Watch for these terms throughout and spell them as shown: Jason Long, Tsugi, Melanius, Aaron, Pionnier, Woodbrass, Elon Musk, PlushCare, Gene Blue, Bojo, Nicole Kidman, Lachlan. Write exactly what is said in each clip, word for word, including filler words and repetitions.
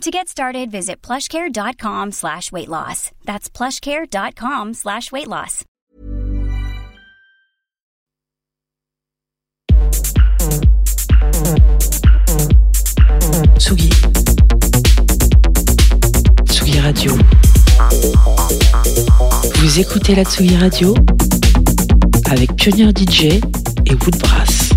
To get started, visit plushcare.com slash weight loss. That's plushcare.com slash weight loss. Tsugi. Tsugi Radio. Vous écoutez la Tsugi Radio avec Pionnier D J et Woodbrass.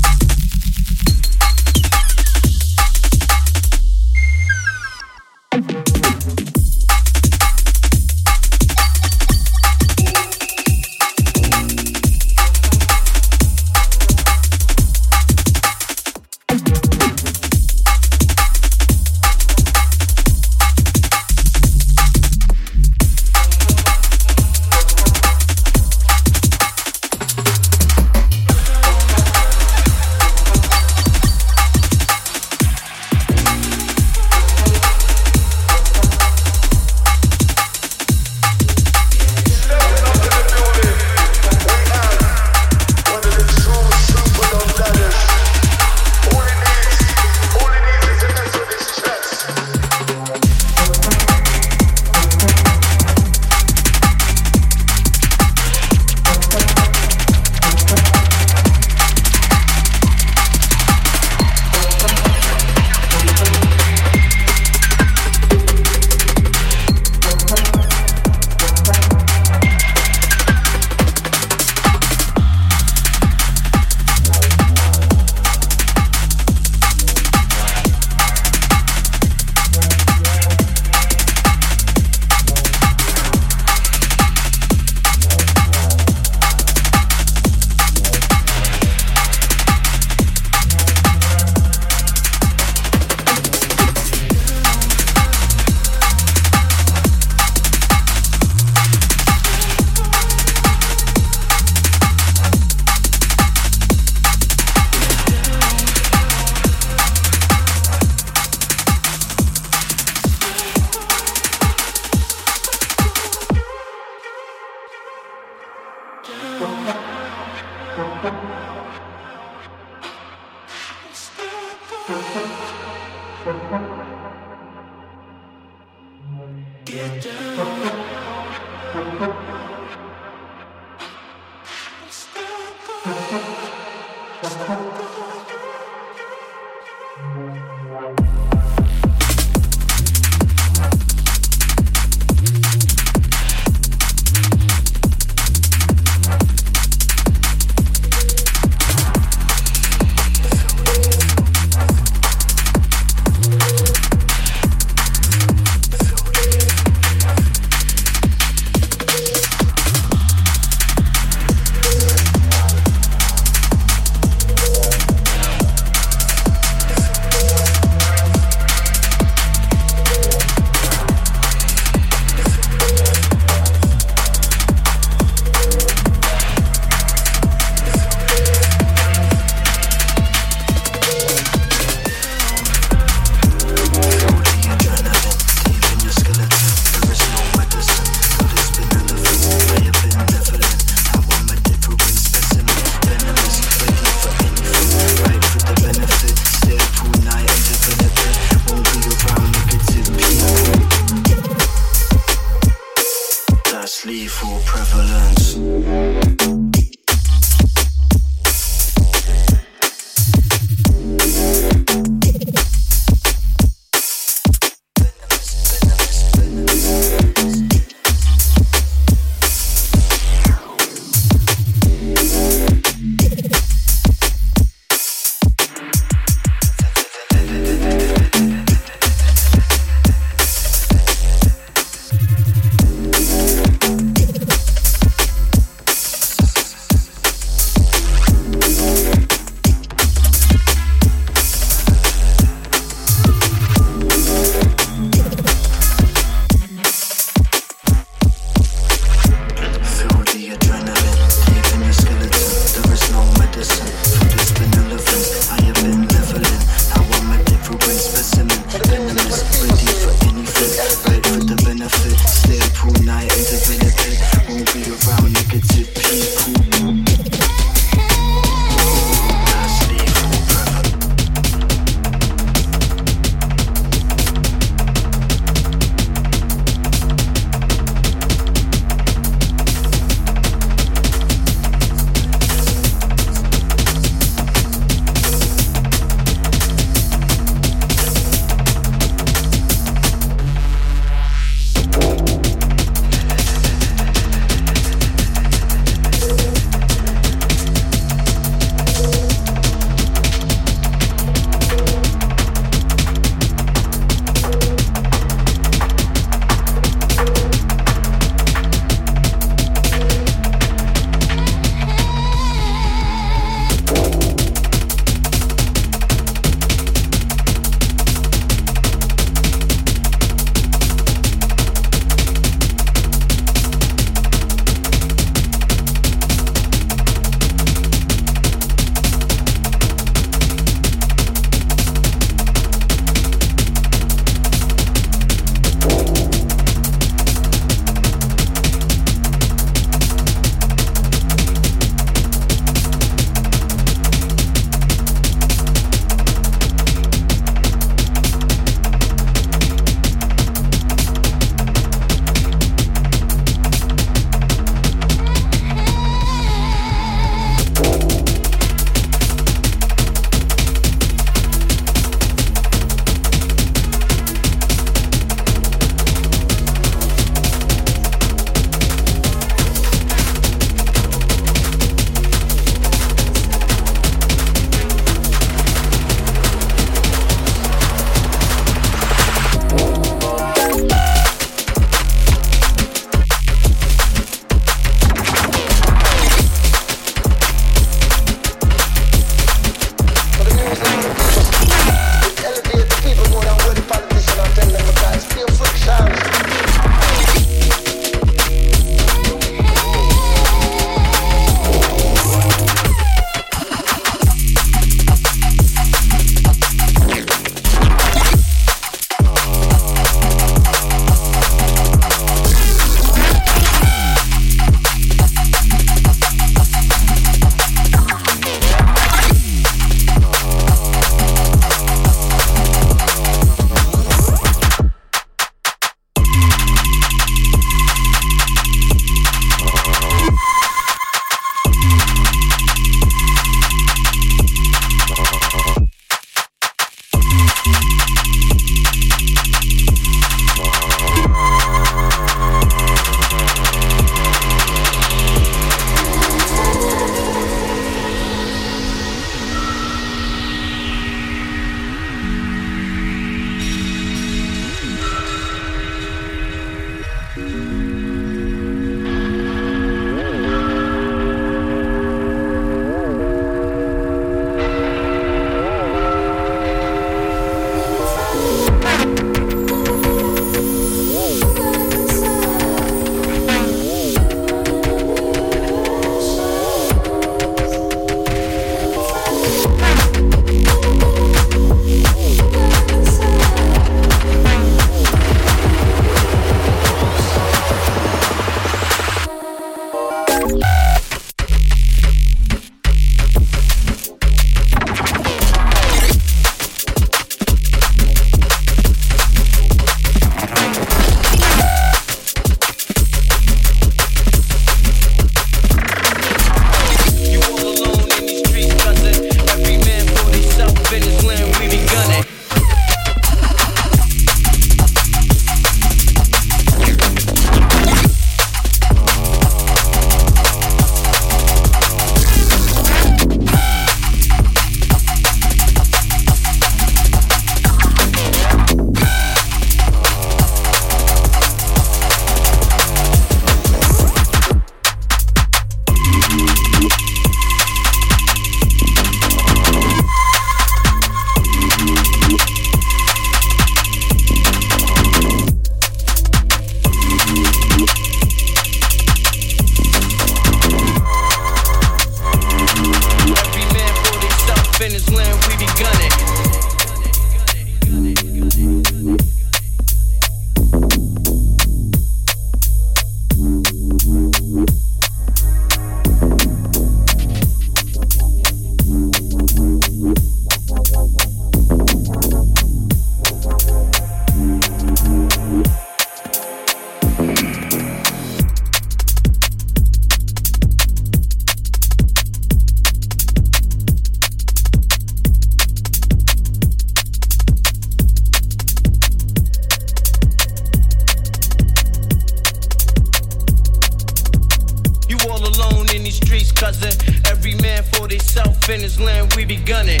least, cousin. Every man for theyself in his land, we be gunning.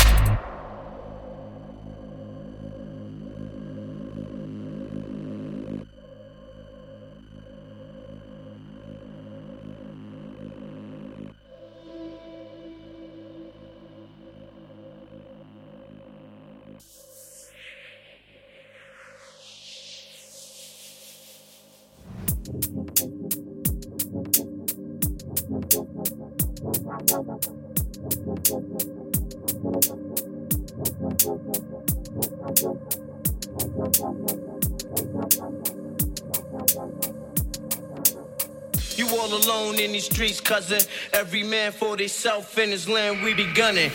You all alone in these streets, cousin. Every man for theyself in his land, we be gunning.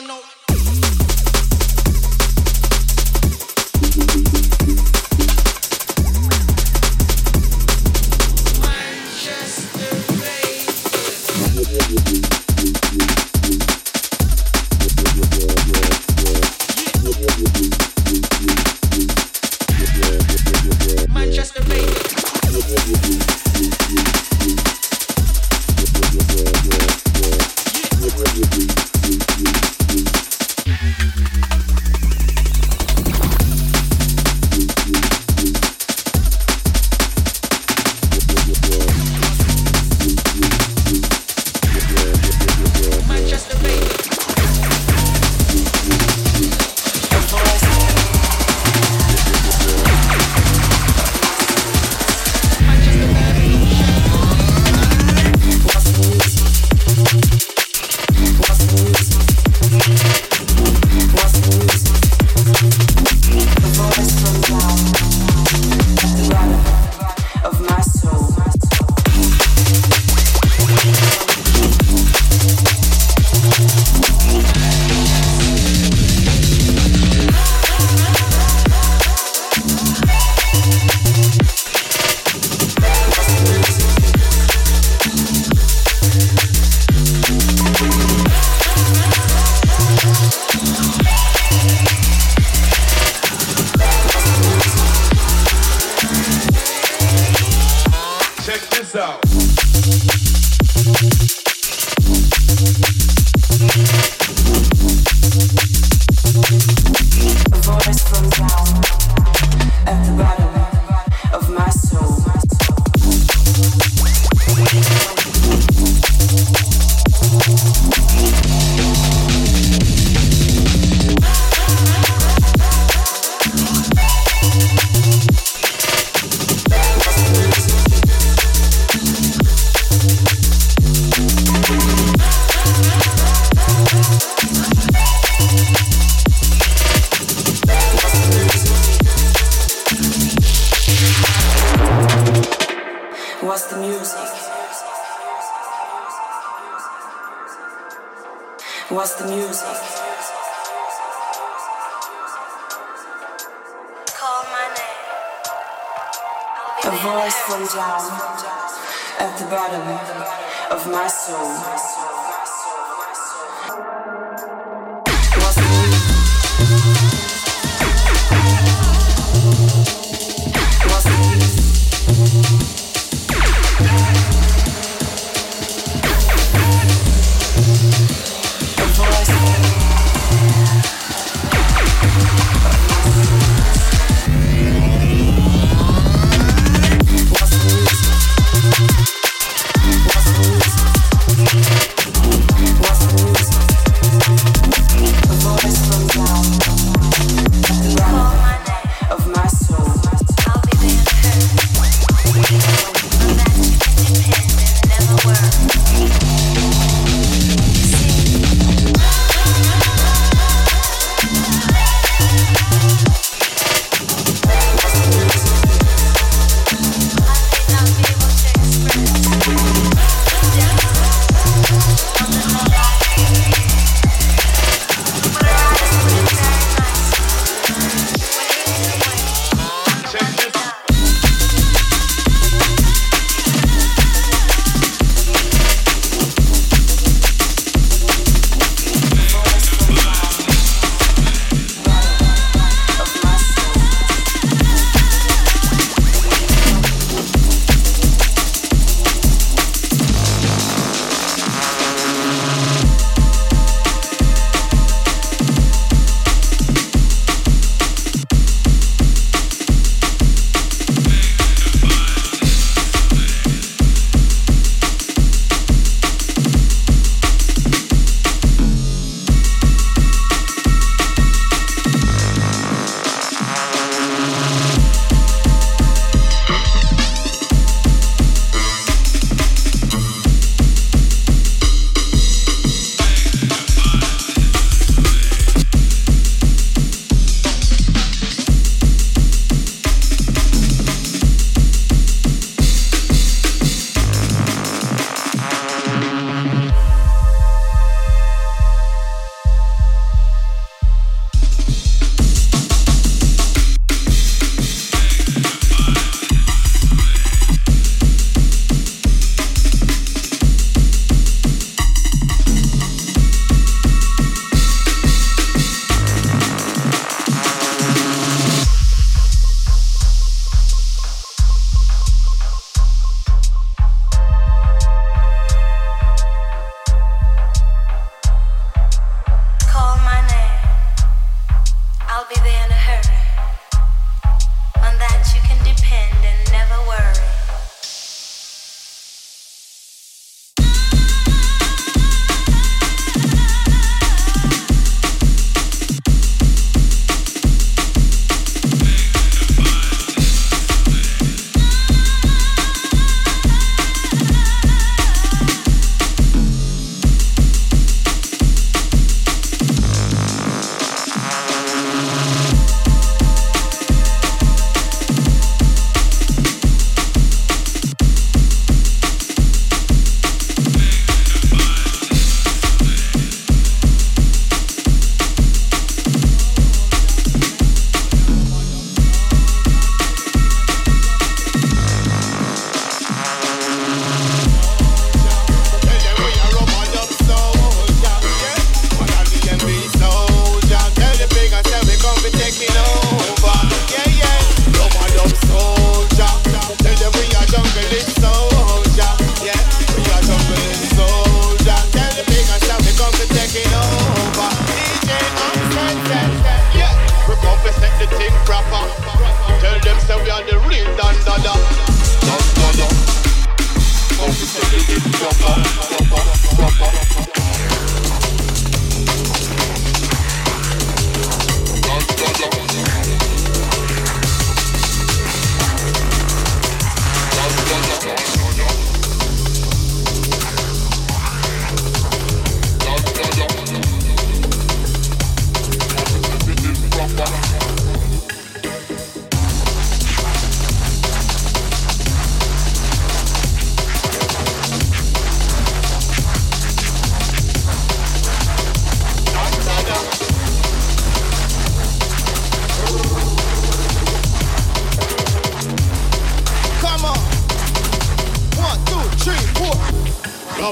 y'all know.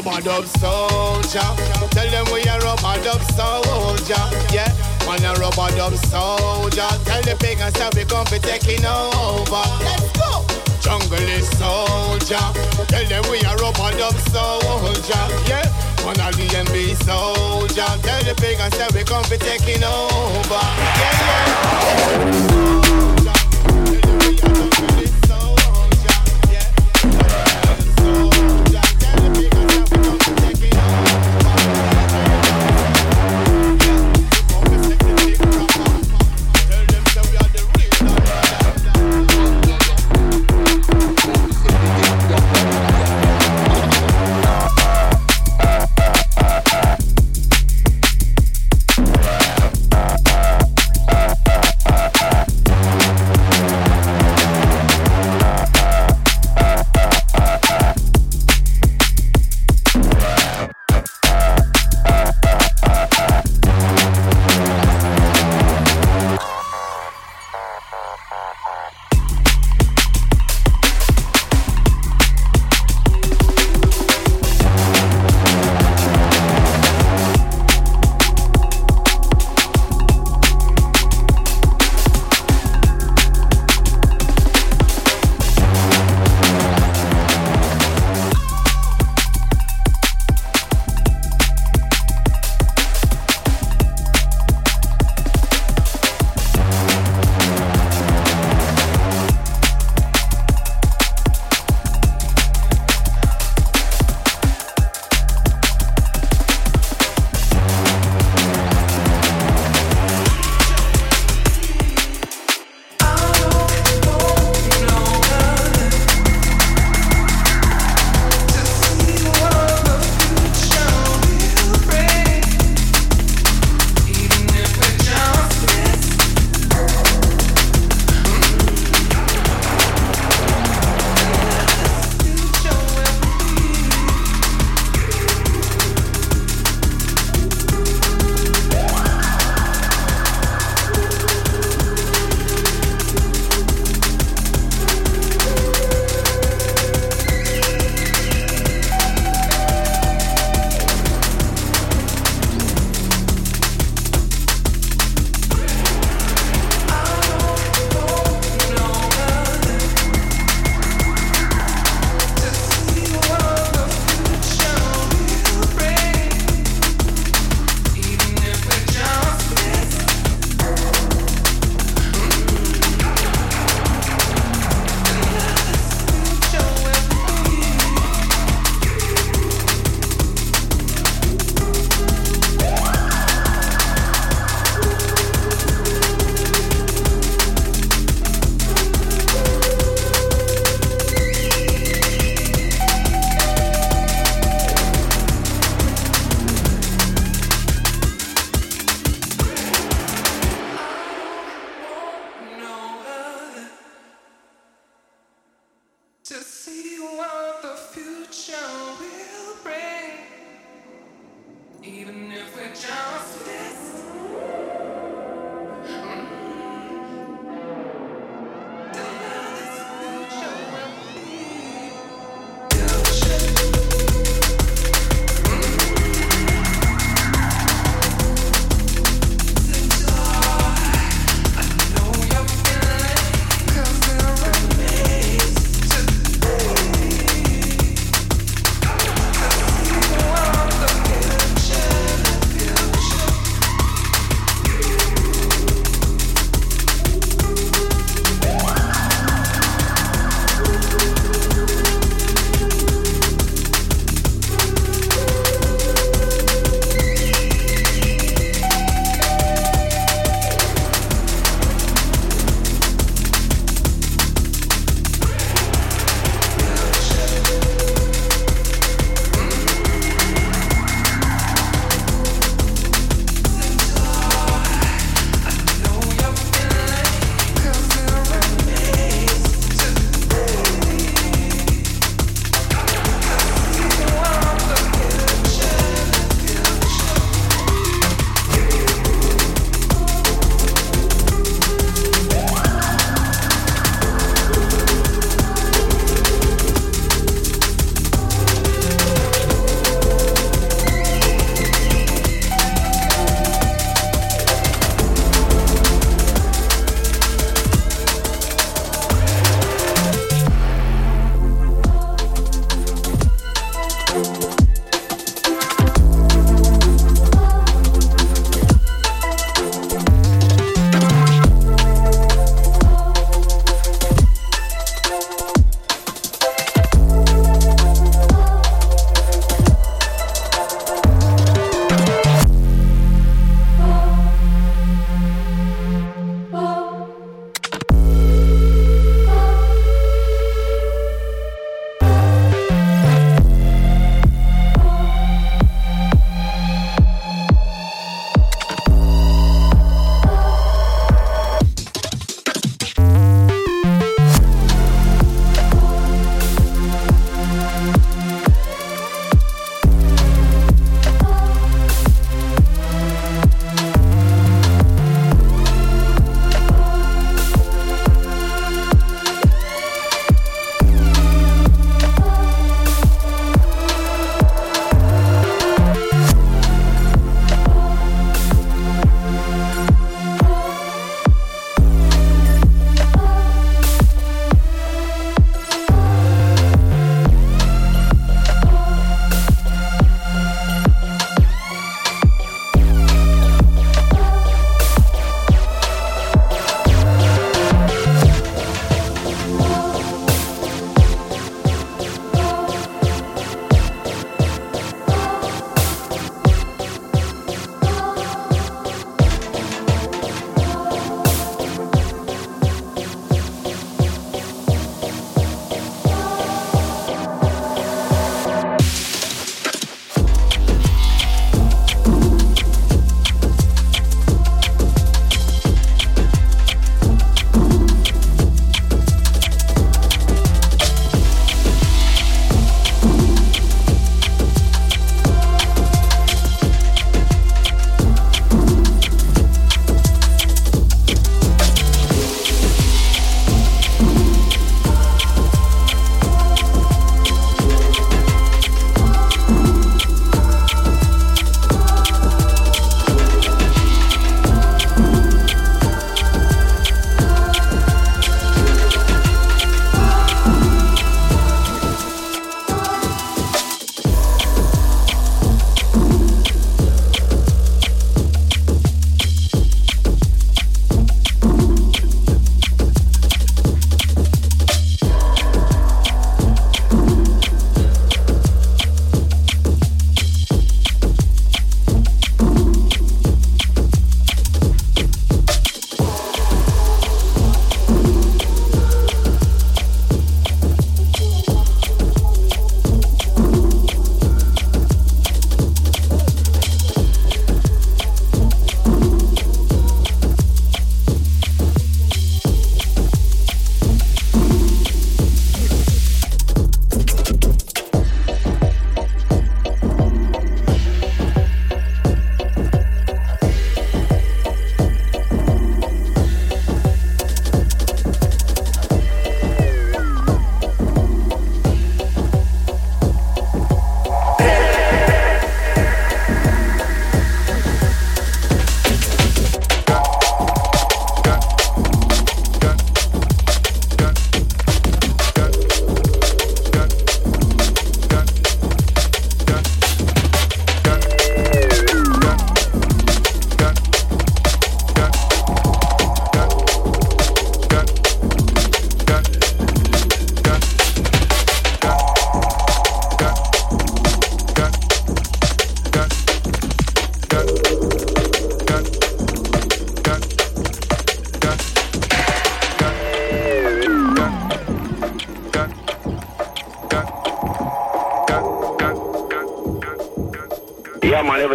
rubber dub soldier. Tell them we a rubber dub soldier. Yeah, man a rubber dub soldier. Tell the pagans that we come for taking over. Let's go. Jungle is soldier. Tell them we a rubber dub soldier. Yeah, man a D M B soldier. Tell the pagans that we come for taking over. Yeah, yeah.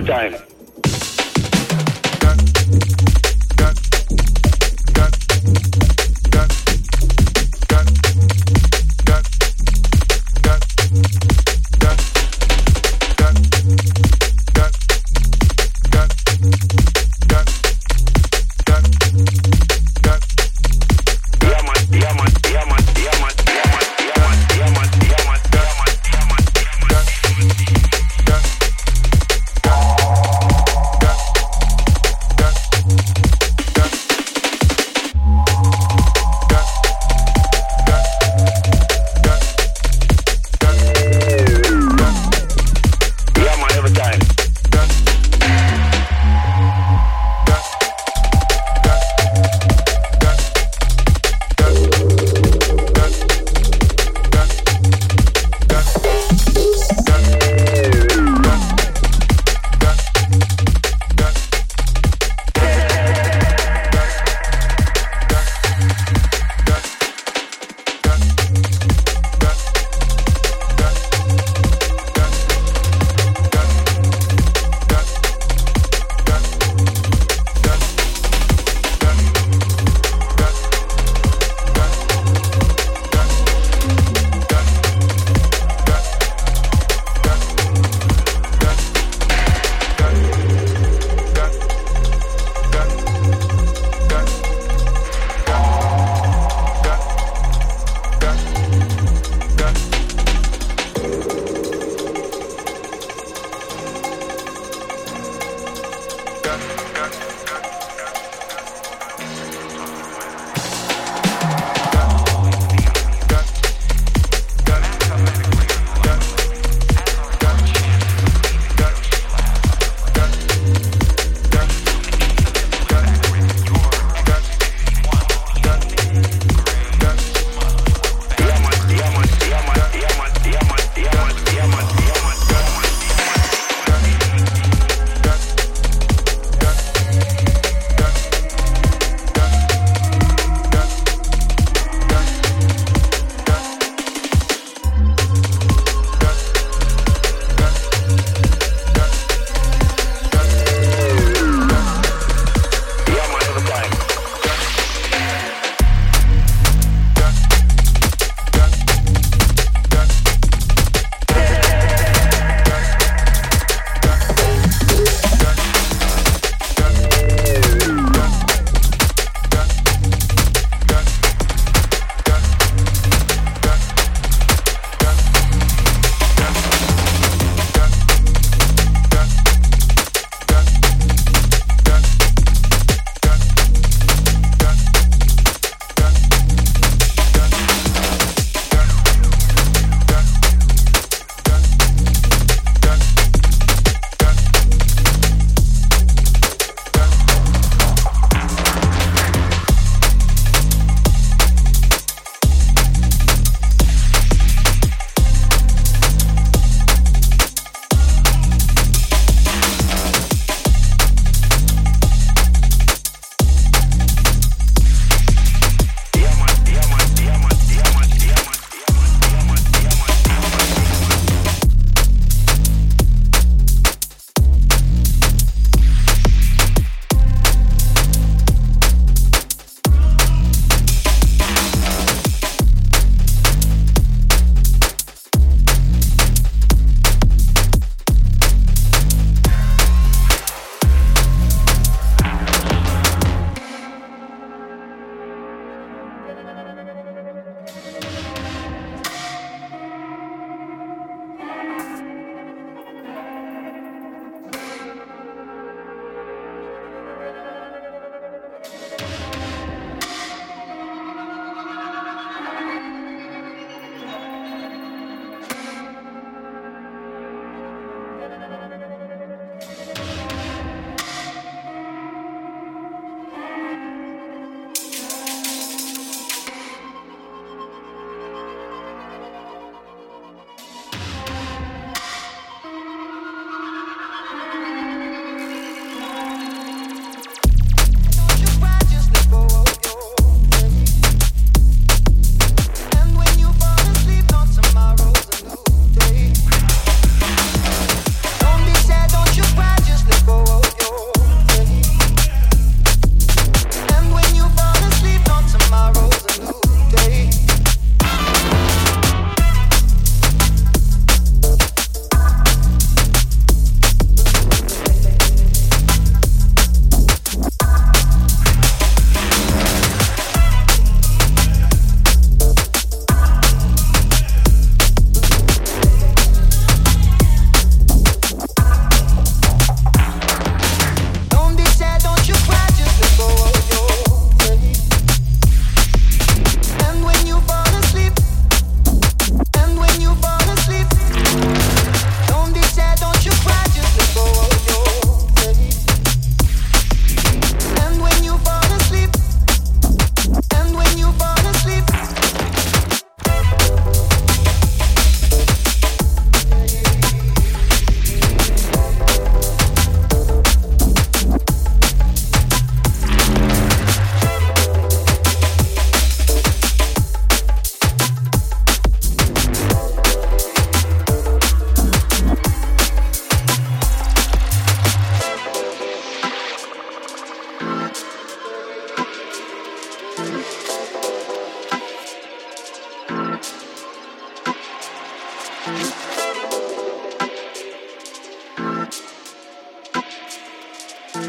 vagina.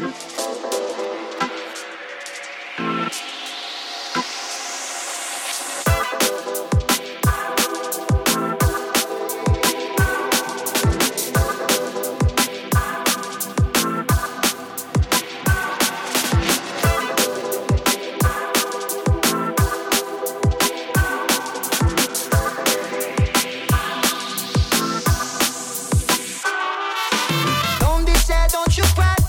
Don't decide, don't you fight.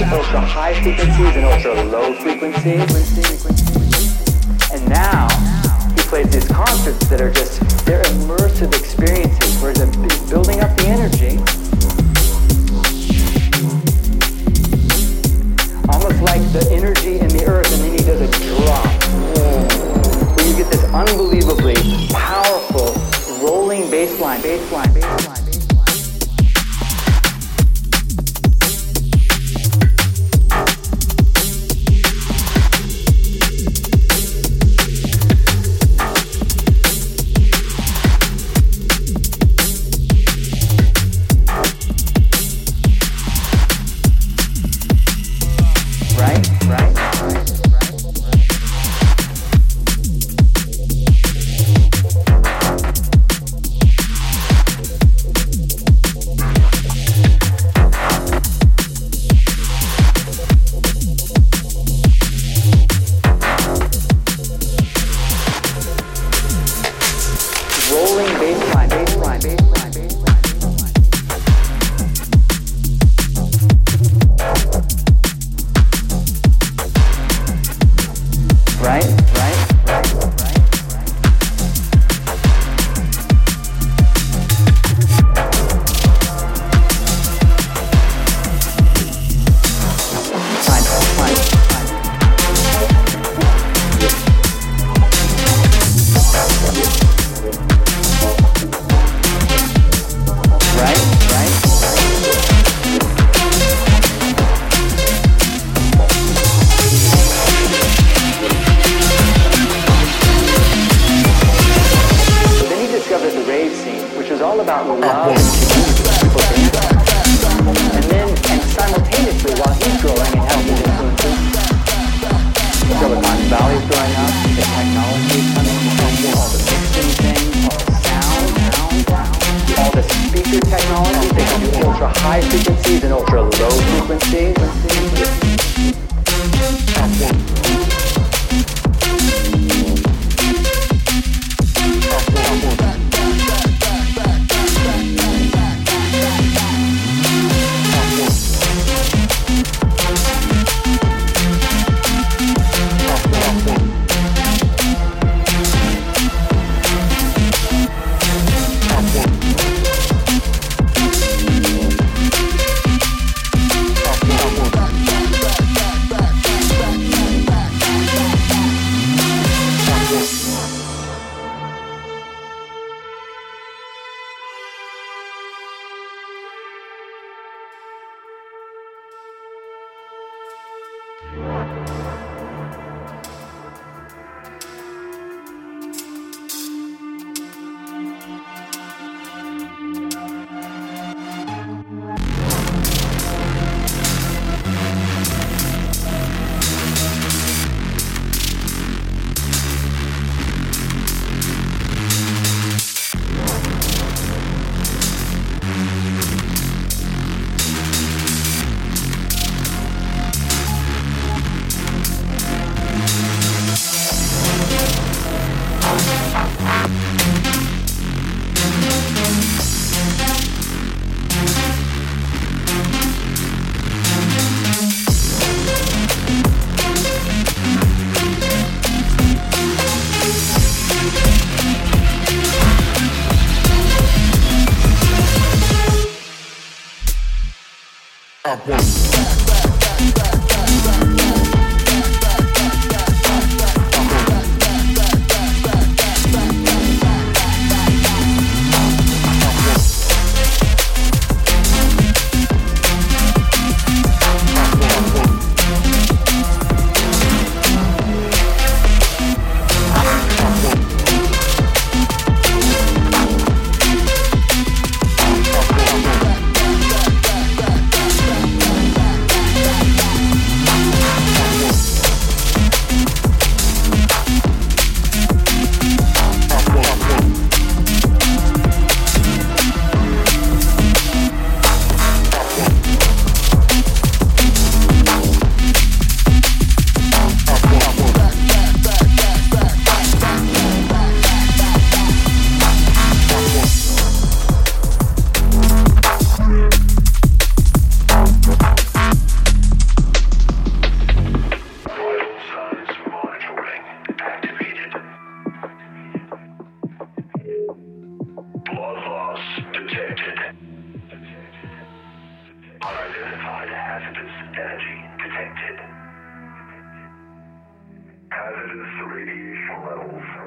deep, ultra high frequencies and ultra low frequencies. And now he plays these concerts that are just, they're immersive experiences where he's building up the energy. Almost like the energy in the earth, and then he does a drop. Where you get this unbelievably powerful rolling baseline, baseline, baseline.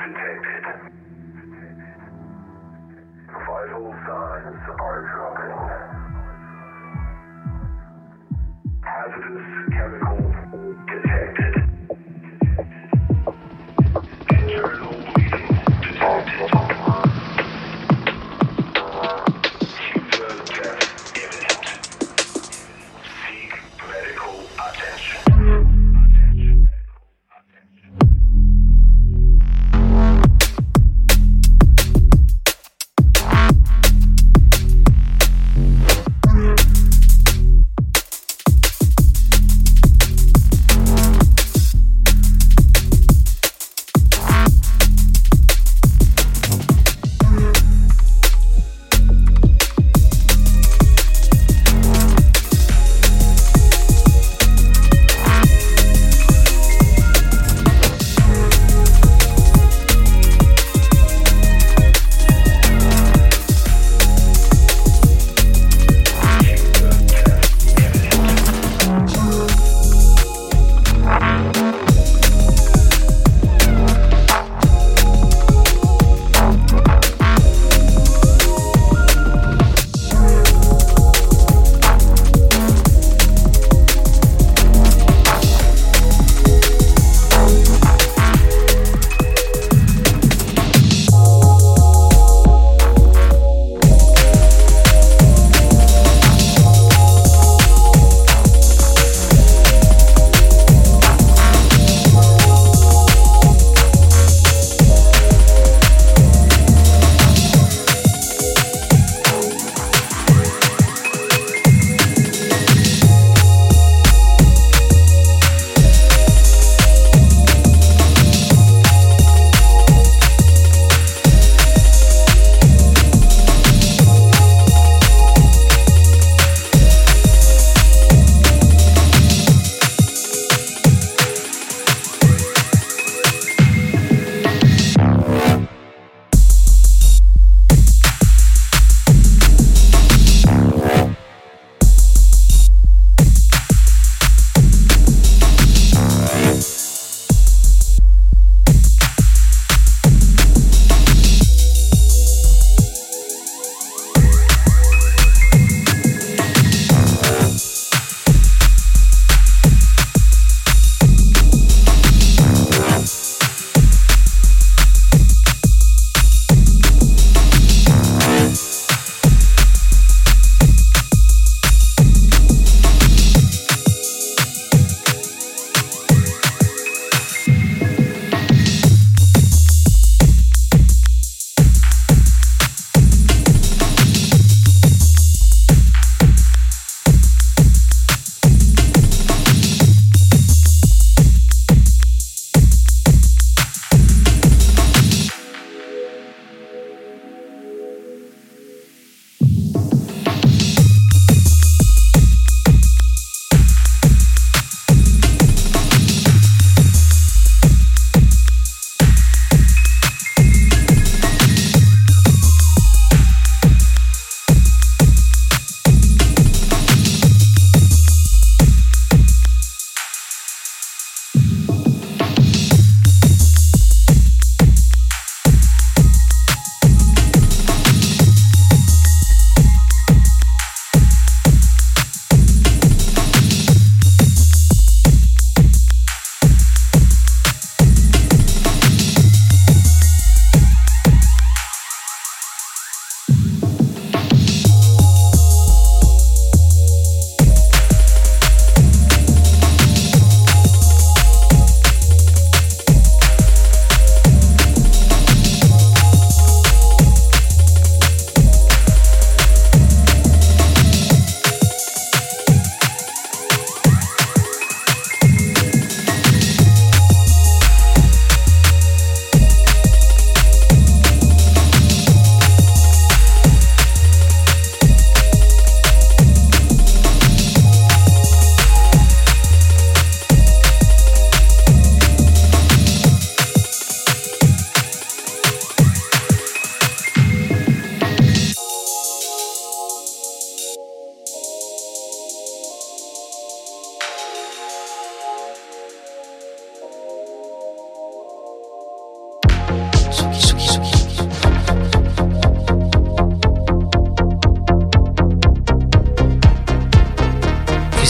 detected. Vital signs are dropping. Hazardous chemical detected. Internal bleeding detected.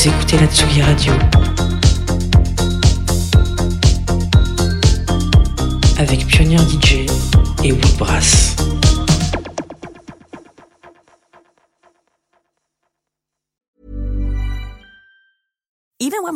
Vous écoutez la Tsugi Radio avec Pionnier D J et Woodbrass. Even when